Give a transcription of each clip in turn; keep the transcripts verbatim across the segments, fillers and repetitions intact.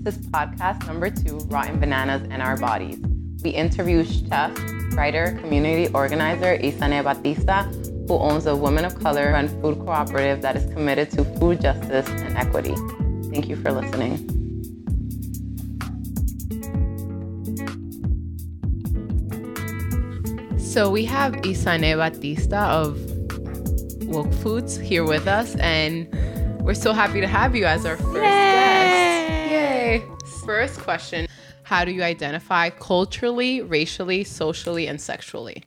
This is podcast number two, Rotten Bananas and Our Bodies. We interview chef, writer, community organizer Ysanet Batista, who owns a woman of color run food cooperative that is committed to food justice and equity. Thank you for listening. So we have Ysanet Batista of Woke Foods here with us, and we're so happy to have you as our first Yay! guest. Yay! First question, how do you identify culturally, racially, socially, and sexually?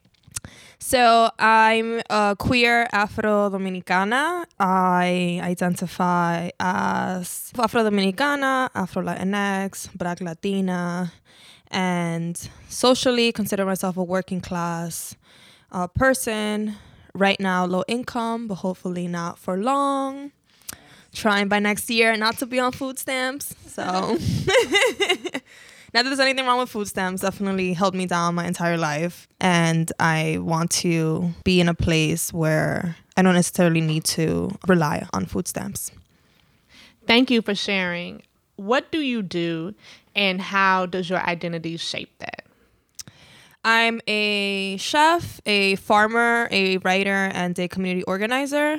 So I'm a queer Afro-Dominicana. I identify as Afro-Dominicana, Afro-Latinx, Black Latina, and socially consider myself a working class uh, person. Right now, low income, but hopefully not for long. Trying by next year not to be on food stamps. So not that there's anything wrong with food stamps, definitely held me down my entire life. And I want to be in a place where I don't necessarily need to rely on food stamps. Thank you for sharing. What do you do and how does your identity shape that? I'm a chef, a farmer, a writer, and a community organizer.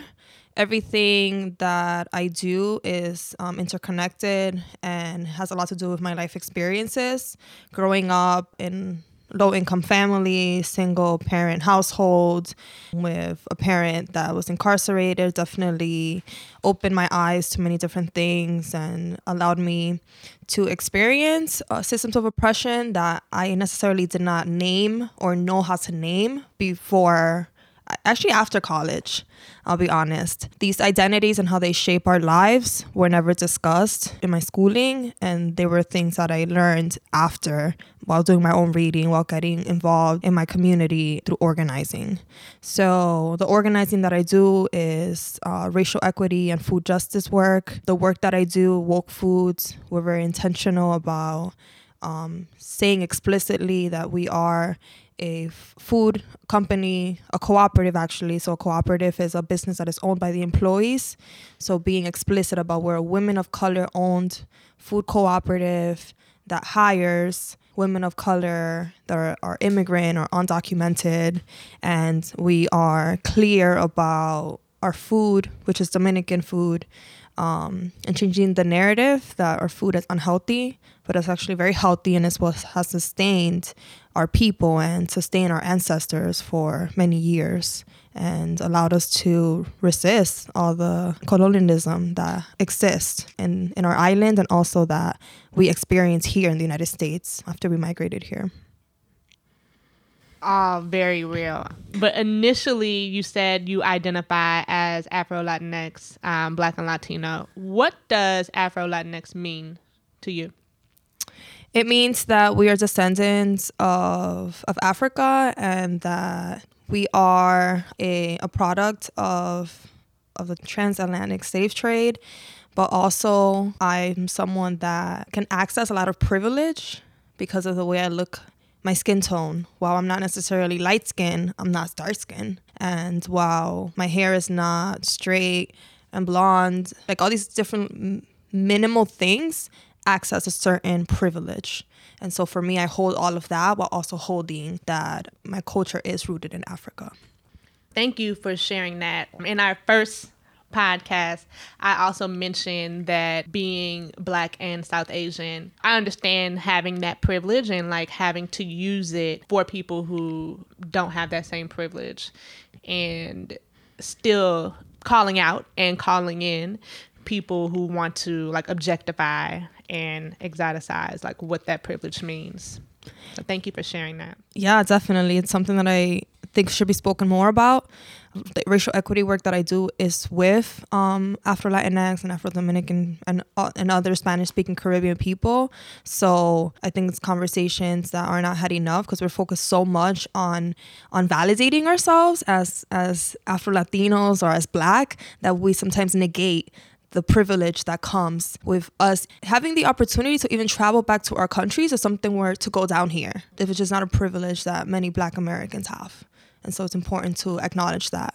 Everything that I do is um, interconnected and has a lot to do with my life experiences. Growing up in low-income family, single-parent household with a parent that was incarcerated definitely opened my eyes to many different things and allowed me to experience uh, systems of oppression that I necessarily did not name or know how to name before, actually after college, I'll be honest. These identities and how they shape our lives were never discussed in my schooling, and they were things that I learned after while doing my own reading, while getting involved in my community through organizing. So the organizing that I do is uh, racial equity and food justice work. The work that I do, Woke Foods, we're very intentional about um, saying explicitly that we are a food company, a cooperative actually. So a cooperative is a business that is owned by the employees. So being explicit about we're a women of color owned food cooperative that hires women of color that are, are immigrant or undocumented. And we are clear about our food, which is Dominican food, um, and changing the narrative that our food is unhealthy, but it's actually very healthy and it's what has sustained our people and sustained our ancestors for many years and allowed us to resist all the colonialism that exists in, in our island and also that we experience here in the United States after we migrated here. All very real. But initially you said you identify as Afro-Latinx, um, Black and Latino. What does Afro-Latinx mean to you? It means that we are descendants of of Africa and that we are a, a product of of the transatlantic slave trade. But also I'm someone that can access a lot of privilege because of the way I look, my skin tone. While I'm not necessarily light skin, I'm not dark skin. And while my hair is not straight and blonde, like all these different minimal things, access a certain privilege. And so for me, I hold all of that while also holding that my culture is rooted in Africa. Thank you for sharing that. In our first podcast, I also mentioned that being Black and South Asian, I understand having that privilege and like having to use it for people who don't have that same privilege and still calling out and calling in people who want to like objectify and exoticize like what that privilege means. So thank you for sharing that. Yeah, definitely. It's something that I think should be spoken more about. The racial equity work that I do is with um, Afro-Latinx and Afro-Dominican and, uh, and other Spanish-speaking Caribbean people. So I think it's conversations that are not had enough because we're focused so much on on validating ourselves as as Afro-Latinos or as Black that we sometimes negate the privilege that comes with us having the opportunity to even travel back to our countries if something were to go down here, if it's just not a privilege that many Black Americans have. And so it's important to acknowledge that.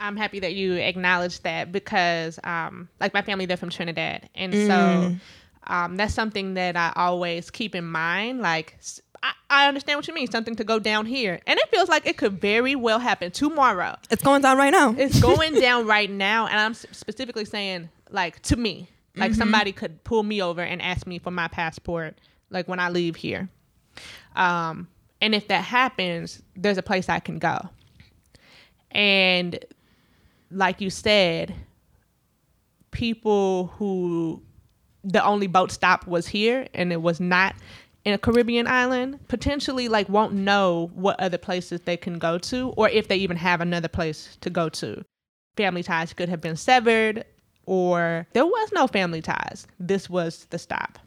I'm happy that you acknowledge that because um, like my family, they're from Trinidad. And mm. so um, that's something that I always keep in mind. Like, I, I understand what you mean, something to go down here. And it feels like it could very well happen tomorrow. It's going down right now. It's going down right now. And I'm specifically saying, like, to me, like mm-hmm. somebody could pull me over and ask me for my passport, like when I leave here. Um, and if that happens, there's a place I can go. And like you said, people who the only boat stop was here and it was not in a Caribbean island, potentially like won't know what other places they can go to or if they even have another place to go to. Family ties could have been severed or there was no family ties. This was the stop.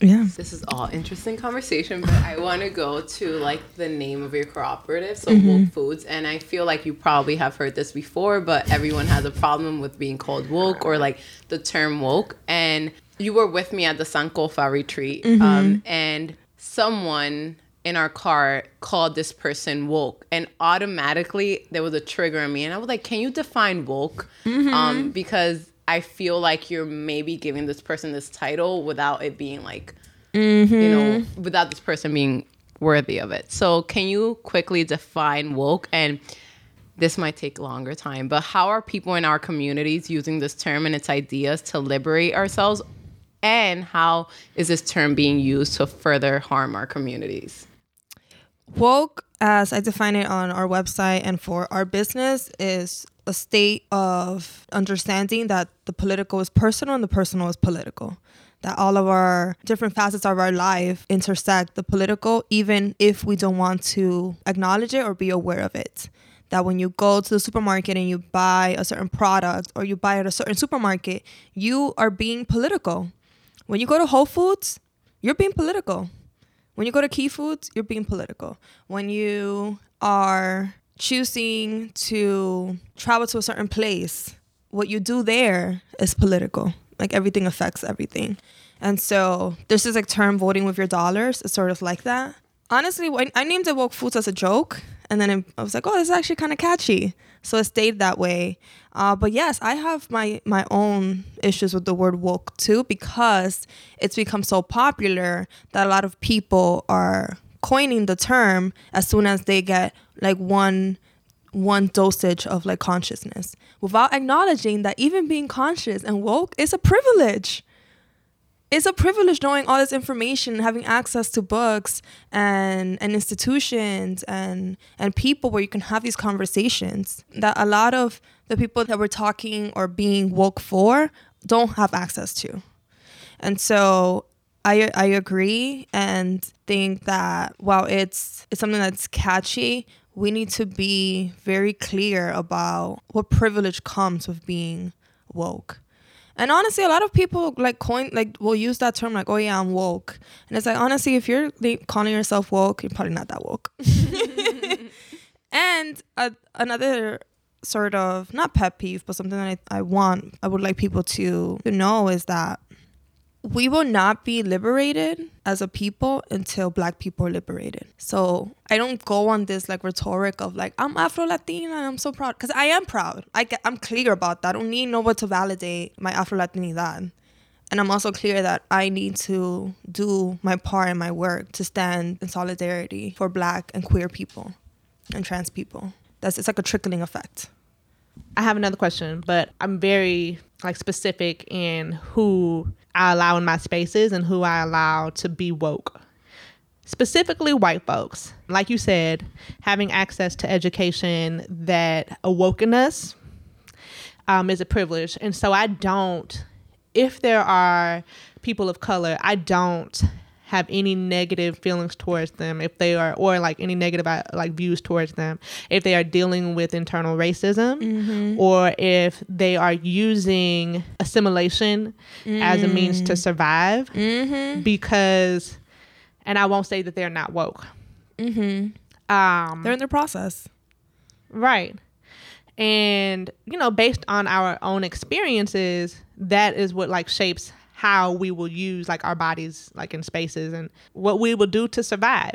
Yeah. This is all interesting conversation, but I want to go to like the name of your cooperative, so mm-hmm. Woke Foods, and I feel like you probably have heard this before, but everyone has a problem with being called woke or like the term woke. And you were with me at the Sankofa retreat, mm-hmm. um, and someone in our car called this person woke, and automatically there was a trigger in me, and I was like, "Can you define woke?" Mm-hmm. Um, because I feel like you're maybe giving this person this title without it being like, mm-hmm. you know, without this person being worthy of it. So can you quickly define woke? And this might take longer time, but how are people in our communities using this term and its ideas to liberate ourselves? And how is this term being used to further harm our communities? Woke, as I define it on our website and for our business, is a state of understanding that the political is personal and the personal is political. That all of our different facets of our life intersect the political, even if we don't want to acknowledge it or be aware of it. That when you go to the supermarket and you buy a certain product or you buy at a certain supermarket, you are being political. When you go to Whole Foods, you're being political. When you go to Key Foods, you're being political. When you are choosing to travel to a certain place, what you do there is political. Like everything affects everything. And so there's this like term, voting with your dollars. It's sort of like that. Honestly, I named it Woke Foods as a joke. And then it, I was like, oh, this is actually kind of catchy. So it stayed that way. Uh, but yes, I have my, my own issues with the word woke too, because it's become so popular that a lot of people are coining the term as soon as they get like one one dosage of like consciousness, without acknowledging that even being conscious and woke is a privilege. It's a privilege knowing all this information, having access to books and and institutions and and people where you can have these conversations that a lot of the people that we're talking or being woke for don't have access to. And so I I agree and think that while it's it's something that's catchy, we need to be very clear about what privilege comes with being woke. And honestly, a lot of people like coin like will use that term like, oh yeah, I'm woke. And it's like, honestly, if you're like, calling yourself woke, you're probably not that woke. And uh, another sort of not pet peeve, but something that I, I want, I would like people to, to know is that we will not be liberated as a people until Black people are liberated. So I don't go on this like rhetoric of like, I'm Afro-Latina and I'm so proud. Because I am proud. I get, I'm clear about that. I don't need nobody to validate my Afro-Latinidad. And I'm also clear that I need to do my part in my work to stand in solidarity for Black and queer people and trans people. That's It's like a trickling effect. I have another question, but I'm very like specific in who I allow in my spaces and who I allow to be woke. Specifically white folks. Like you said, having access to education that awoken us um, is a privilege. And so I don't, if there are people of color, I don't have any negative feelings towards them if they are, or like any negative like views towards them if they are dealing with internal racism, mm-hmm. or if they are using assimilation mm. as a means to survive, mm-hmm. because, and I won't say that they're not woke. Mm-hmm. Um, they're in their process. Right. And, you know, based on our own experiences, that is what like shapes how we will use like our bodies like in spaces and what we will do to survive.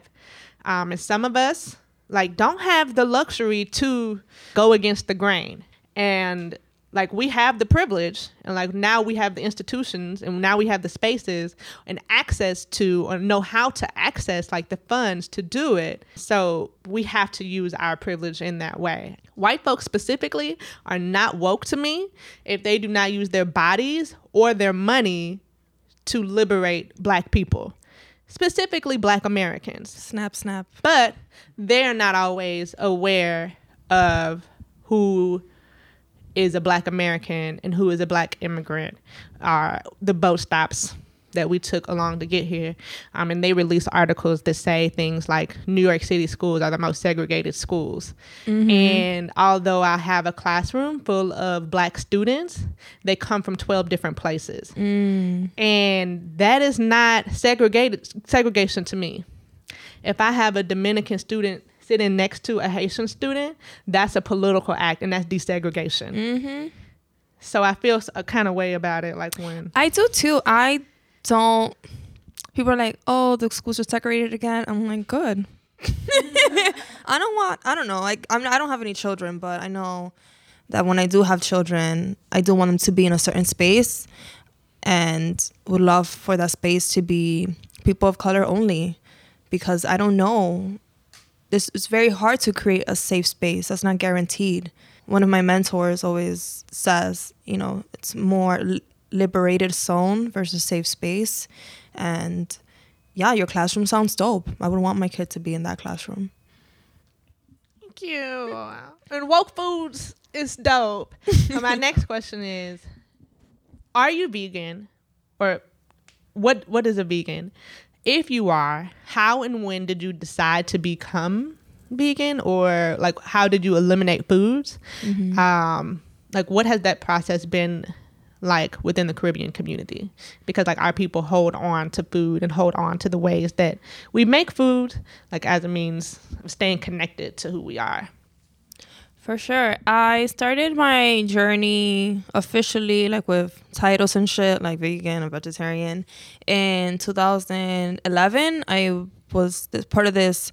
Um, and some of us like don't have the luxury to go against the grain. And like, we have the privilege, and like now we have the institutions, and now we have the spaces and access to, or know how to access, like, the funds to do it. So we have to use our privilege in that way. White folks specifically are not woke to me if they do not use their bodies or their money to liberate Black people, specifically Black Americans. Snap, snap. But they're not always aware of who is a Black American and who is a Black immigrant, are the boat stops that we took along to get here. Um, and they release articles that say things like New York City schools are the most segregated schools. Mm-hmm. And although I have a classroom full of Black students, they come from twelve different places. Mm. And that is not segregated segregation to me. If I have a Dominican student sitting next to a Haitian student, that's a political act, and that's desegregation. Mm-hmm. So I feel a kind of way about it. Like, when I do too, I don't. People are like, "Oh, the schools are segregated again." I'm like, "Good." I don't want. I don't know. Like, I'm. I don't have any children, but I know that when I do have children, I do want them to be in a certain space, and would love for that space to be people of color only, because I don't know. This, it's very hard to create a safe space that's not guaranteed. One of my mentors always says, you know, it's more li- liberated zone versus safe space. And yeah, your classroom sounds dope. I would want my kid to be in that classroom. Thank you. And Woke Foods is dope. So my next question is, are you vegan? Or what? what is a vegan? If you are, how and when did you decide to become vegan, or like how did you eliminate foods? Mm-hmm. Um, like what has that process been like within the Caribbean community? Because like our people hold on to food and hold on to the ways that we make food, like as a means of staying connected to who we are. For sure. I started my journey officially, like with titles and shit, like vegan and vegetarian, in two thousand eleven. I was this, part of this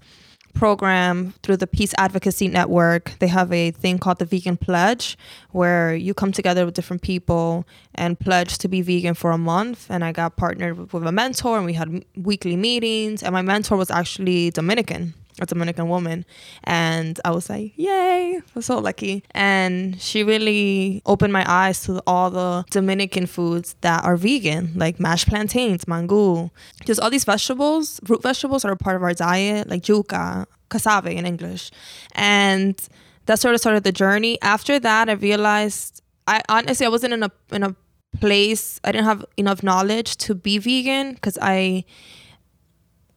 program through the Peace Advocacy Network. They have a thing called the Vegan Pledge, where you come together with different people and pledge to be vegan for a month. And I got partnered with, with a mentor, and we had m- weekly meetings. And my mentor was actually Dominican. a Dominican woman, and I was like, yay, I was so lucky. And she really opened my eyes to all the Dominican foods that are vegan, like mashed plantains, mangú, just all these vegetables, root vegetables that are part of our diet, like yuca, cassave in English. And that sort of started the journey. After that, I realized, I honestly, I wasn't in a in a place, I didn't have enough knowledge to be vegan, because I...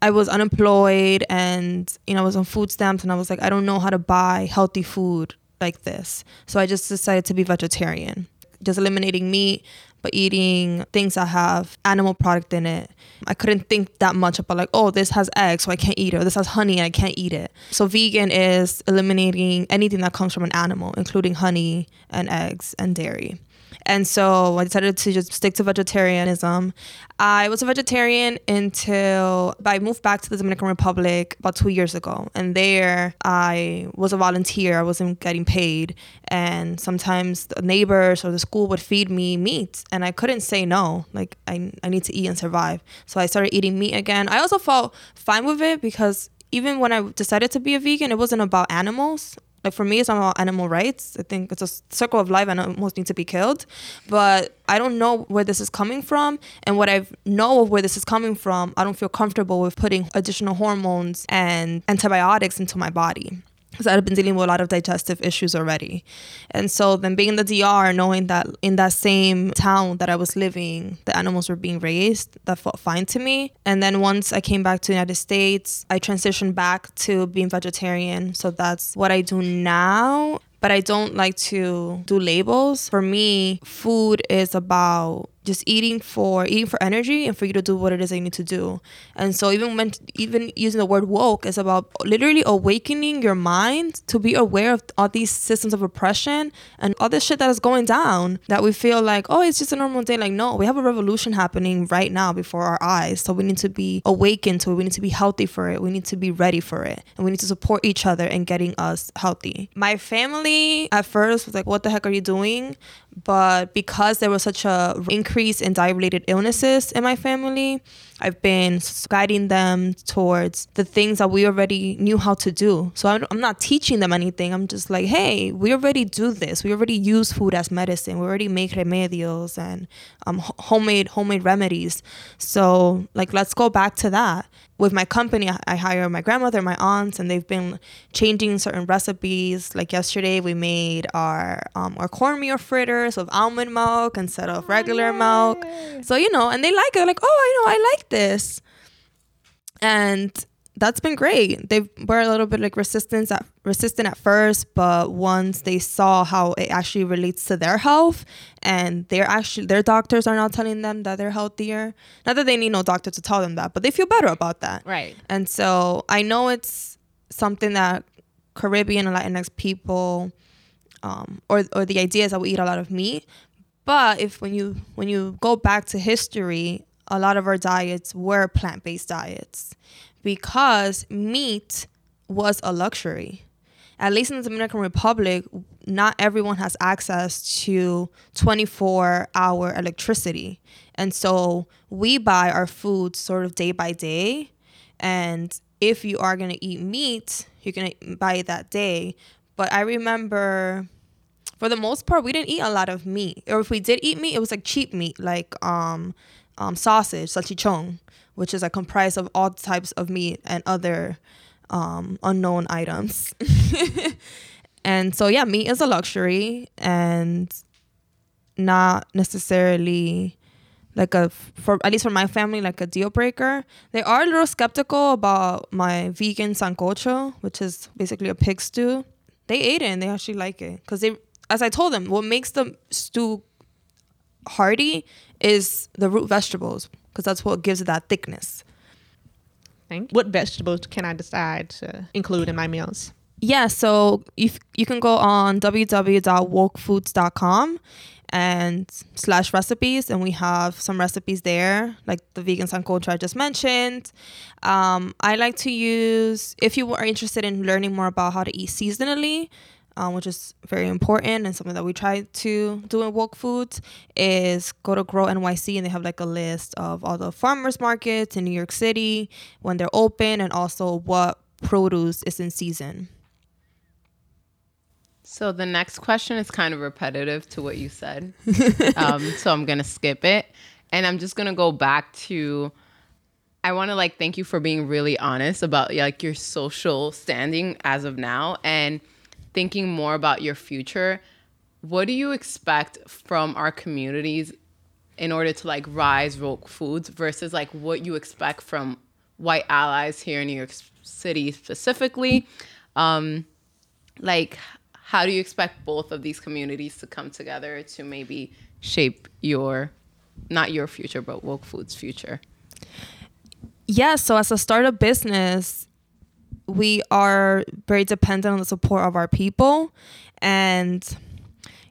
I was unemployed, and, you know, I was on food stamps, and I was like, I don't know how to buy healthy food like this. So I just decided to be vegetarian, just eliminating meat, but eating things that have animal product in it. I couldn't think that much about like, oh, this has eggs, so I can't eat it. Or this has honey, and I can't eat it. So vegan is eliminating anything that comes from an animal, including honey and eggs and dairy. And so I decided to just stick to vegetarianism. I was a vegetarian until I moved back to the Dominican Republic about two years ago. And there I was a volunteer. I wasn't getting paid. And sometimes the neighbors or the school would feed me meat. And I couldn't say no. Like, I, I need to eat and survive. So I started eating meat again. I also felt fine with it, because even when I decided to be a vegan, it wasn't about animals. Like, for me, it's not about animal rights. I think it's a circle of life, and animals need to be killed. But I don't know where this is coming from. And what I know of where this is coming from, I don't feel comfortable with putting additional hormones and antibiotics into my body, because I've been dealing with a lot of digestive issues already. And so then being in the D R, knowing that in that same town that I was living, the animals were being raised, that felt fine to me. And then once I came back to the United States, I transitioned back to being vegetarian. So that's what I do now. But I don't like to do labels. For me, food is about just eating for eating for energy and for you to do what it is that you need to do. And so even when even using the word woke is about literally awakening your mind to be aware of all these systems of oppression and all this shit that is going down, that we feel like, oh, it's just a normal day. Like, no, we have a revolution happening right now before our eyes. So we need to be awakened to it. We need to be healthy for it. We need to be ready for it. And we need to support each other in getting us healthy. My family at first was like, what the heck are you doing? But because there was such a increase in diet-related illnesses in my family, I've been guiding them towards the things that we already knew how to do. So I'm not teaching them anything. I'm just like, hey, we already do this. We already use food as medicine. We already make remedios and um, homemade homemade remedies. So like, let's go back to that. With my company, I hire my grandmother, my aunts, and they've been changing certain recipes. Like yesterday, we made our um, our cornmeal fritters with almond milk instead of regular oh, yay. milk. So, you know, and they like it. Like, oh, I know, I like this. And that's been great. They were a little bit like resistance at, resistant at first, but once they saw how it actually relates to their health, and they're actually their doctors are now telling them that they're healthier. Not that they need no doctor to tell them that, but they feel better about that. Right. And so I know it's something that Caribbean and Latinx people, um, or or the idea is that we eat a lot of meat, but if when you when you go back to history, a lot of our diets were plant-based diets. Because meat was a luxury. At least in the Dominican Republic, not everyone has access to twenty-four hour electricity. And so we buy our food sort of day by day. And if you are going to eat meat, you're going to buy it that day. But I remember, for the most part, we didn't eat a lot of meat. Or if we did eat meat, it was like cheap meat, like um, um, sausage, salchichon, which is like comprised of all types of meat and other um, unknown items. And so, yeah, meat is a luxury and not necessarily like a, for at least for my family, like a deal breaker. They are a little skeptical about my vegan sancocho, which is basically a pig stew. They ate it and they actually like it. Because they, as I told them, what makes the stew hearty is the root vegetables. Because that's what gives it that thickness. Thank you. What vegetables can I decide to include in my meals? Yeah, so you, you can go on w w w dot woke foods dot com and slash recipes. And we have some recipes there, like the vegan sancocho I just mentioned. Um, I like to use, if you are interested in learning more about how to eat seasonally, Um, which is very important and something that we try to do in Woke Foods, is go to Grow N Y C, and they have like a list of all the farmers markets in New York City, when they're open, and also what produce is in season. So the next question is kind of repetitive to what you said. um, so I'm going to skip it. And I'm just going to go back to, I want to like thank you for being really honest about like your social standing as of now, and thinking more about your future. What do you expect from our communities in order to like rise Woke Foods versus like what you expect from white allies here in New York City specifically? Um, like, how do you expect both of these communities to come together to maybe shape your, not your future, but Woke Foods' future? Yeah, so as a startup business, we are very dependent on the support of our people. And,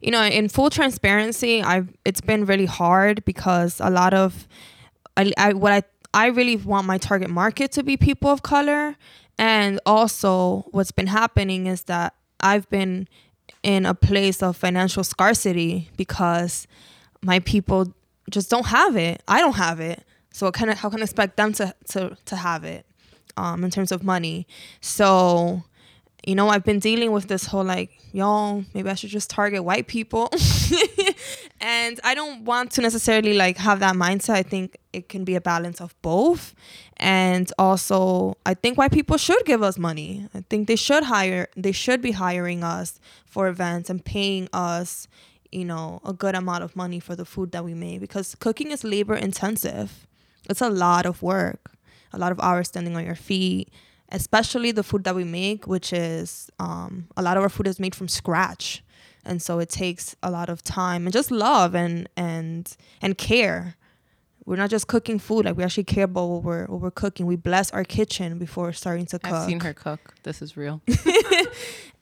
you know, in full transparency, I've it's been really hard because a lot of I, I what I I really want my target market to be people of color. And also what's been happening is that I've been in a place of financial scarcity because my people just don't have it. I don't have it. So can I, how can I expect them to, to, to have it? Um, in terms of money. So, you know, I've been dealing with this whole like, yo, maybe I should just target white people. And I don't want to necessarily like have that mindset. I think it can be a balance of both. And also, I think white people should give us money. I think they should hire, they should be hiring us for events and paying us, you know, a good amount of money for the food that we make, because cooking is labor intensive. It's a lot of work. A lot of hours standing on your feet, especially the food that we make, which is um, a lot of our food is made from scratch. And so it takes a lot of time and just love and and and care. We're not just cooking food. Like, we actually care about what we're, what we're cooking. We bless our kitchen before starting to cook. I've seen her cook. This is real.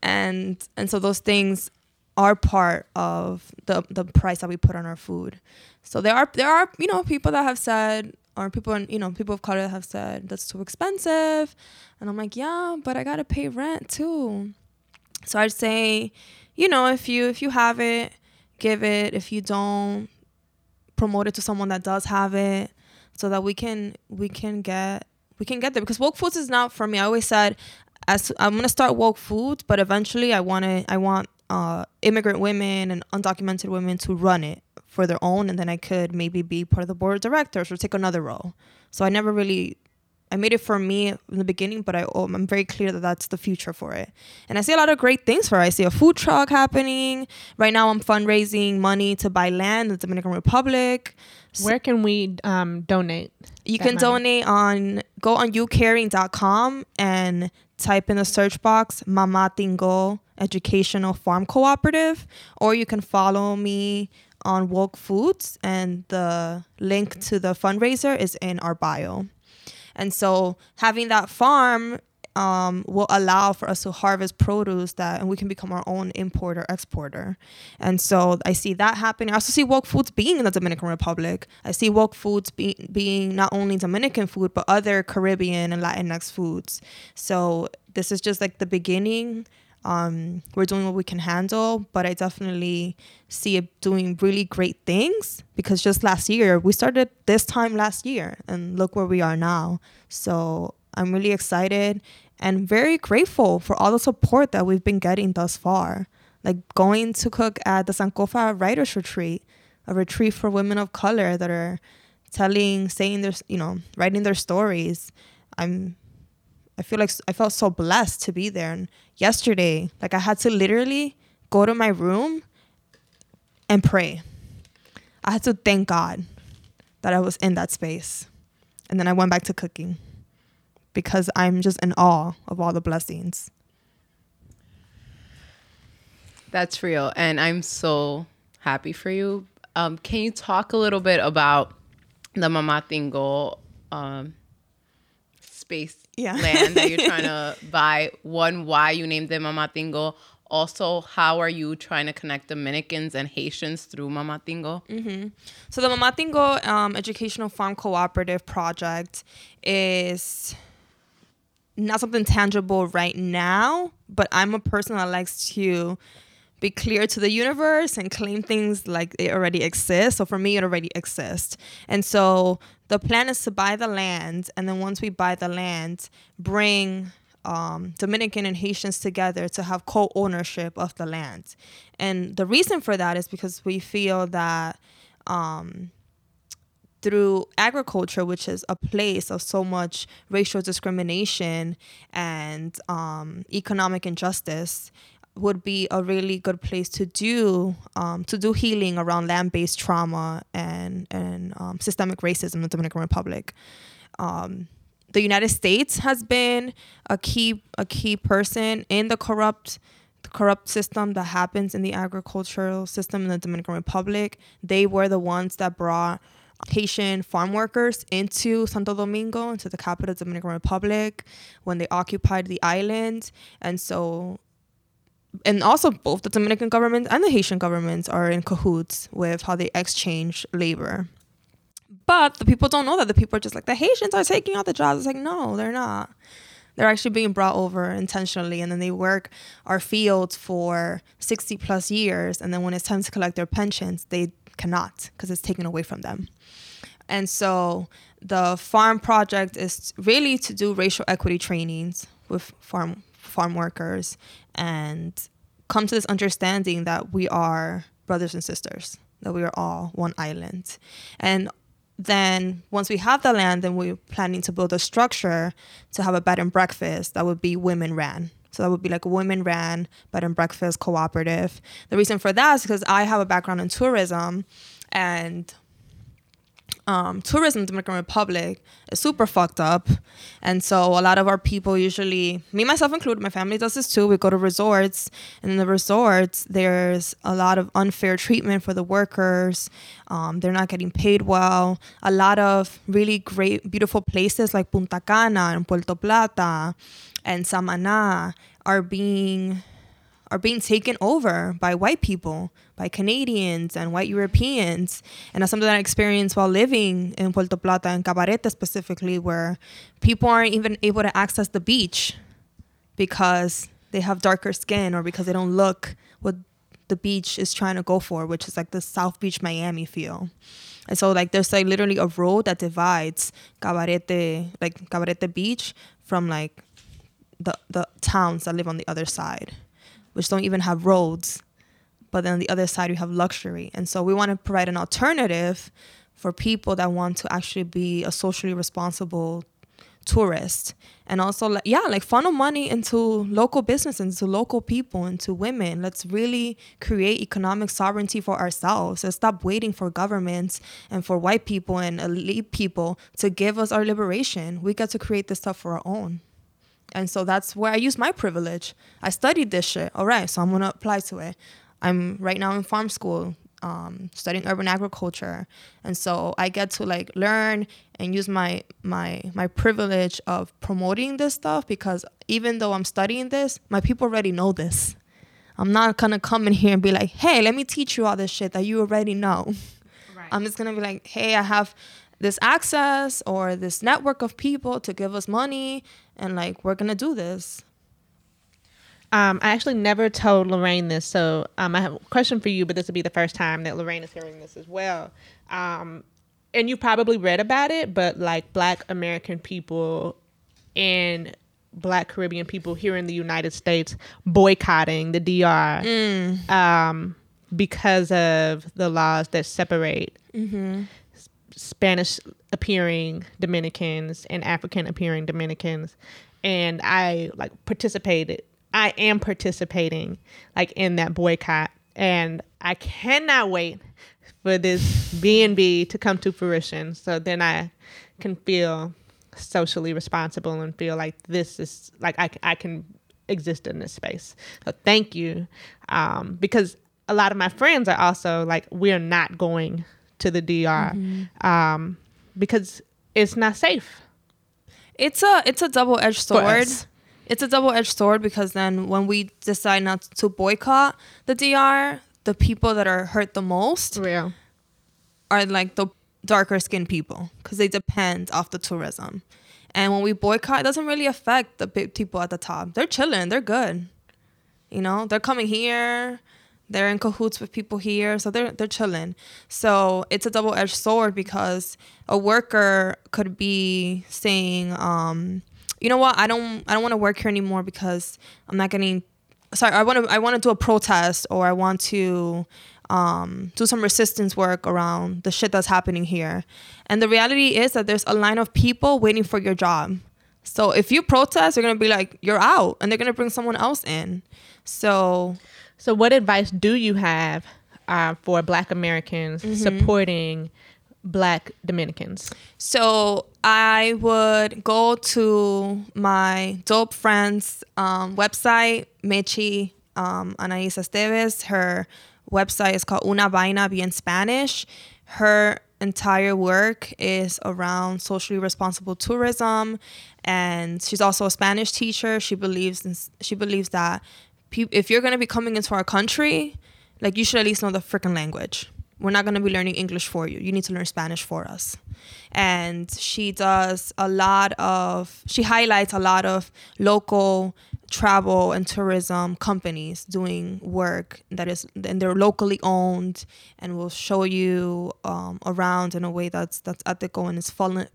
and and so those things are part of the the price that we put on our food. So there are, there are you know, people that have said, or people, in, you know, people of color have said, that's too expensive. And I'm like, yeah, but I got to pay rent too. So I'd say, you know, if you if you have it, give it. If you don't, promote it to someone that does have it, so that we can we can get we can get there. Because Woke Foods is not for me. I always said, as I'm gonna start Woke Foods, but eventually I want to I want uh, immigrant women and undocumented women to run it for their own, and then I could maybe be part of the board of directors or take another role. So I never really. I made it for me in the beginning, but I, um, I'm very clear that that's the future for it. And I see a lot of great things for it. I see a food truck happening. Right now, I'm fundraising money to buy land in the Dominican Republic. Where can we um, donate? You can money? donate on, go on youcaring dot com and type in the search box, Mamá Tingó Educational Farm Cooperative, or you can follow me on Woke Foods, and the link to the fundraiser is in our bio. And so having that farm um, will allow for us to harvest produce that, and we can become our own importer, exporter. And so I see that happening. I also see Woke Foods being in the Dominican Republic. I see Woke Foods be- being not only Dominican food, but other Caribbean and Latinx foods. So this is just like the beginning. Um, we're doing what we can handle, but I definitely see it doing really great things, because just last year, we started this time last year, and look where we are now. So I'm really excited and very grateful for all the support that we've been getting thus far. Like going to cook at the Sankofa Writers Retreat, a retreat for women of color that are telling, saying their, you know, writing their stories. I'm I feel like I felt so blessed to be there. And yesterday, like I had to literally go to my room and pray. I had to thank God that I was in that space. And then I went back to cooking, because I'm just in awe of all the blessings. That's real. And I'm so happy for you. Um, can you talk a little bit about the Mamá Tingó um, space? Yeah. Land that you're trying to buy? One, why you named it Mamá Tingó? Also, how are you trying to connect Dominicans and Haitians through Mamá Tingó? Mm-hmm. So the Mamá Tingó um, Educational Farm Cooperative project is not something tangible right now, but I'm a person that likes to be clear to the universe and claim things like it already exists. So for me, it already exists. And so the plan is to buy the land, and then once we buy the land, bring um, Dominican and Haitians together to have co-ownership of the land. And the reason for that is because we feel that um, through agriculture, which is a place of so much racial discrimination and um, economic injustice, would be a really good place to do um, to do healing around land-based trauma and and um, systemic racism in the Dominican Republic. Um, the United States has been a key a key person in the corrupt the corrupt system that happens in the agricultural system in the Dominican Republic. They were the ones that brought Haitian farm workers into Santo Domingo, into the capital of the Dominican Republic, when they occupied the island, and so. And also both the Dominican government and the Haitian governments are in cahoots with how they exchange labor. But the people don't know that. The people are just like, the Haitians are taking out the jobs. It's like, no, they're not. They're actually being brought over intentionally. And then they work our fields for sixty plus years. And then when it's time to collect their pensions, they cannot, because it's taken away from them. And so the farm project is really to do racial equity trainings with farm farm workers and come to this understanding that we are brothers and sisters, that we are all one island. And then once we have the land, then we're planning to build a structure to have a bed and breakfast that would be women ran. So that would be like a women ran bed and breakfast cooperative. The reason for that is because I have a background in tourism, and um, tourism in the Dominican Republic is super fucked up. And so a lot of our people usually, me, myself included, my family does this too. We go to resorts, and in the resorts, there's a lot of unfair treatment for the workers. Um, they're not getting paid well. A lot of really great, beautiful places like Punta Cana and Puerto Plata and Samaná are being... are being taken over by white people, by Canadians and white Europeans. And that's something that I experienced while living in Puerto Plata and Cabarete specifically, where people aren't even able to access the beach because they have darker skin or because they don't look what the beach is trying to go for, which is like the South Beach, Miami feel. And so like there's like literally a road that divides Cabarete, like Cabarete Beach from like the the towns that live on the other side, which don't even have roads. But then on the other side, we have luxury. And so we want to provide an alternative for people that want to actually be a socially responsible tourist. And also, like, yeah, like funnel money into local businesses, into local people, into women. Let's really create economic sovereignty for ourselves. Let's stop waiting for governments and for white people and elite people to give us our liberation. We get to create this stuff for our own. And so that's where I use my privilege. I studied this shit. All right, so I'm going to apply to it. I'm right now in farm school, um, studying urban agriculture. And so I get to like learn and use my my my privilege of promoting this stuff, because even though I'm studying this, my people already know this. I'm not going to come in here and be like, hey, let me teach you all this shit that you already know. Right. I'm just going to be like, hey, I have this access or this network of people to give us money, and like we're gonna do this. Um, I actually never told Lorraine this, so um, I have a question for you. But this will be the first time that Lorraine is hearing this as well. Um, and you probably read about it, but like Black American people and Black Caribbean people here in the United States boycotting the D R mm. um, because of the laws that separate. Mm-hmm. Spanish-appearing Dominicans and African-appearing Dominicans, and I like participated. I am participating like in that boycott, and I cannot wait for this B and B to come to fruition. So then I can feel socially responsible and feel like this is like I I can exist in this space. So thank you, um, because a lot of my friends are also like, we are not going to the D R mm-hmm. um, because it's not safe. It's a it's a double-edged sword. It's a double-edged sword because then when we decide not to boycott the D R, the people that are hurt the most yeah. are like the darker skinned people, because they depend off the tourism. And when we boycott, it doesn't really affect the big people at the top. They're chilling. They're good. You know, they're coming here. They're in cahoots with people here, so they're they're chilling. So it's a double-edged sword, because a worker could be saying, um, you know what, I don't I don't want to work here anymore because I'm not getting. Sorry, I want to I want to do a protest, or I want to um, do some resistance work around the shit that's happening here. And the reality is that there's a line of people waiting for your job. So if you protest, they're gonna be like, you're out, and they're gonna bring someone else in. So. So what advice do you have uh, for Black Americans mm-hmm. supporting Black Dominicans? So I would go to my dope friend's um, website, Mechi um, Anaiza Estevez. Her website is called Una Vaina Bien Spanish. Her entire work is around socially responsible tourism. And she's also a Spanish teacher. She believes in, she believes that if you're going to be coming into our country, like, you should at least know the freaking language. We're not going to be learning English for you. You need to learn Spanish for us. And she does a lot of, she highlights a lot of local travel and tourism companies doing work that is, and they're locally owned, and will show you um, around in a way that's that's ethical and is funnel,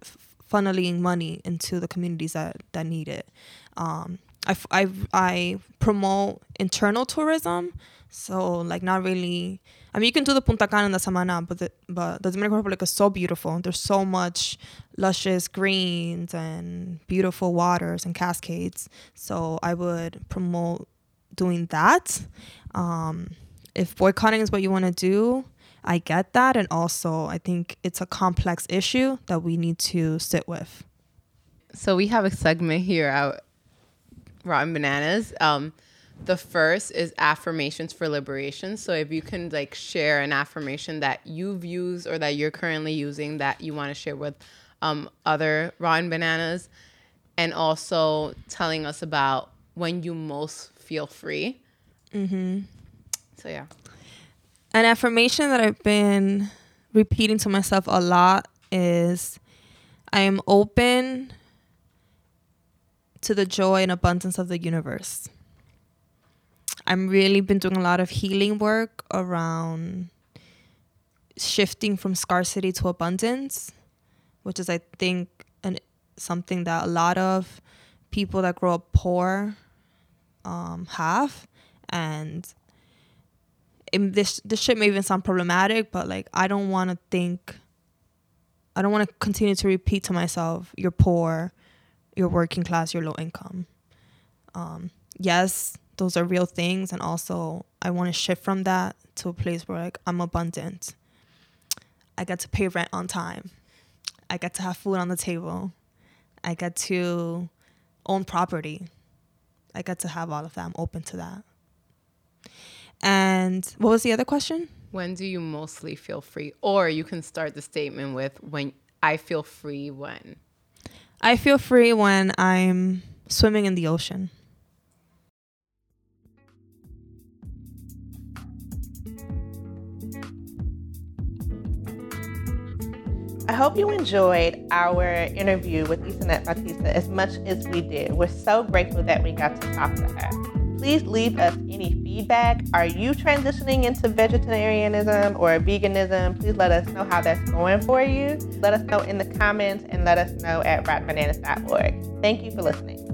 funneling money into the communities that, that need it. Um, I, I, I promote internal tourism, so like not really. I mean, you can do the Punta Cana and the Samaná, but the, but the Dominican Republic is so beautiful. There's so much luscious greens and beautiful waters and cascades. So I would promote doing that. Um, if boycotting is what you want to do, I get that. And also, I think it's a complex issue that we need to sit with. So we have a segment here at Rotten Bananas. Um, the first is affirmations for liberation. So if you can like share an affirmation that you've used or that you're currently using that you want to share with um, other Rotten Bananas, and also telling us about when you most feel free. Mm-hmm. So, yeah. An affirmation that I've been repeating to myself a lot is I am open to the joy and abundance of the universe. I'm really been doing a lot of healing work around shifting from scarcity to abundance, which is, I think, an something that a lot of people that grow up poor um, have. And in this this shit may even sound problematic, but like I don't want to think, I don't want to continue to repeat to myself, you're poor, you're working class, you're low income. Um, yes, those are real things, and also I want to shift from that to a place where like I'm abundant. I get to pay rent on time. I get to have food on the table. I get to own property. I get to have all of that. I'm open to that. And what was the other question? When do you mostly feel free? Or you can start the statement with when I feel free when. I feel free when I'm swimming in the ocean. I hope you enjoyed our interview with Ysanet Batista as much as we did. We're so grateful that we got to talk to her. Please leave us any feedback. Are you transitioning into vegetarianism or veganism? Please let us know how that's going for you. Let us know in the comments and let us know at rotten bananas dot org. Thank you for listening.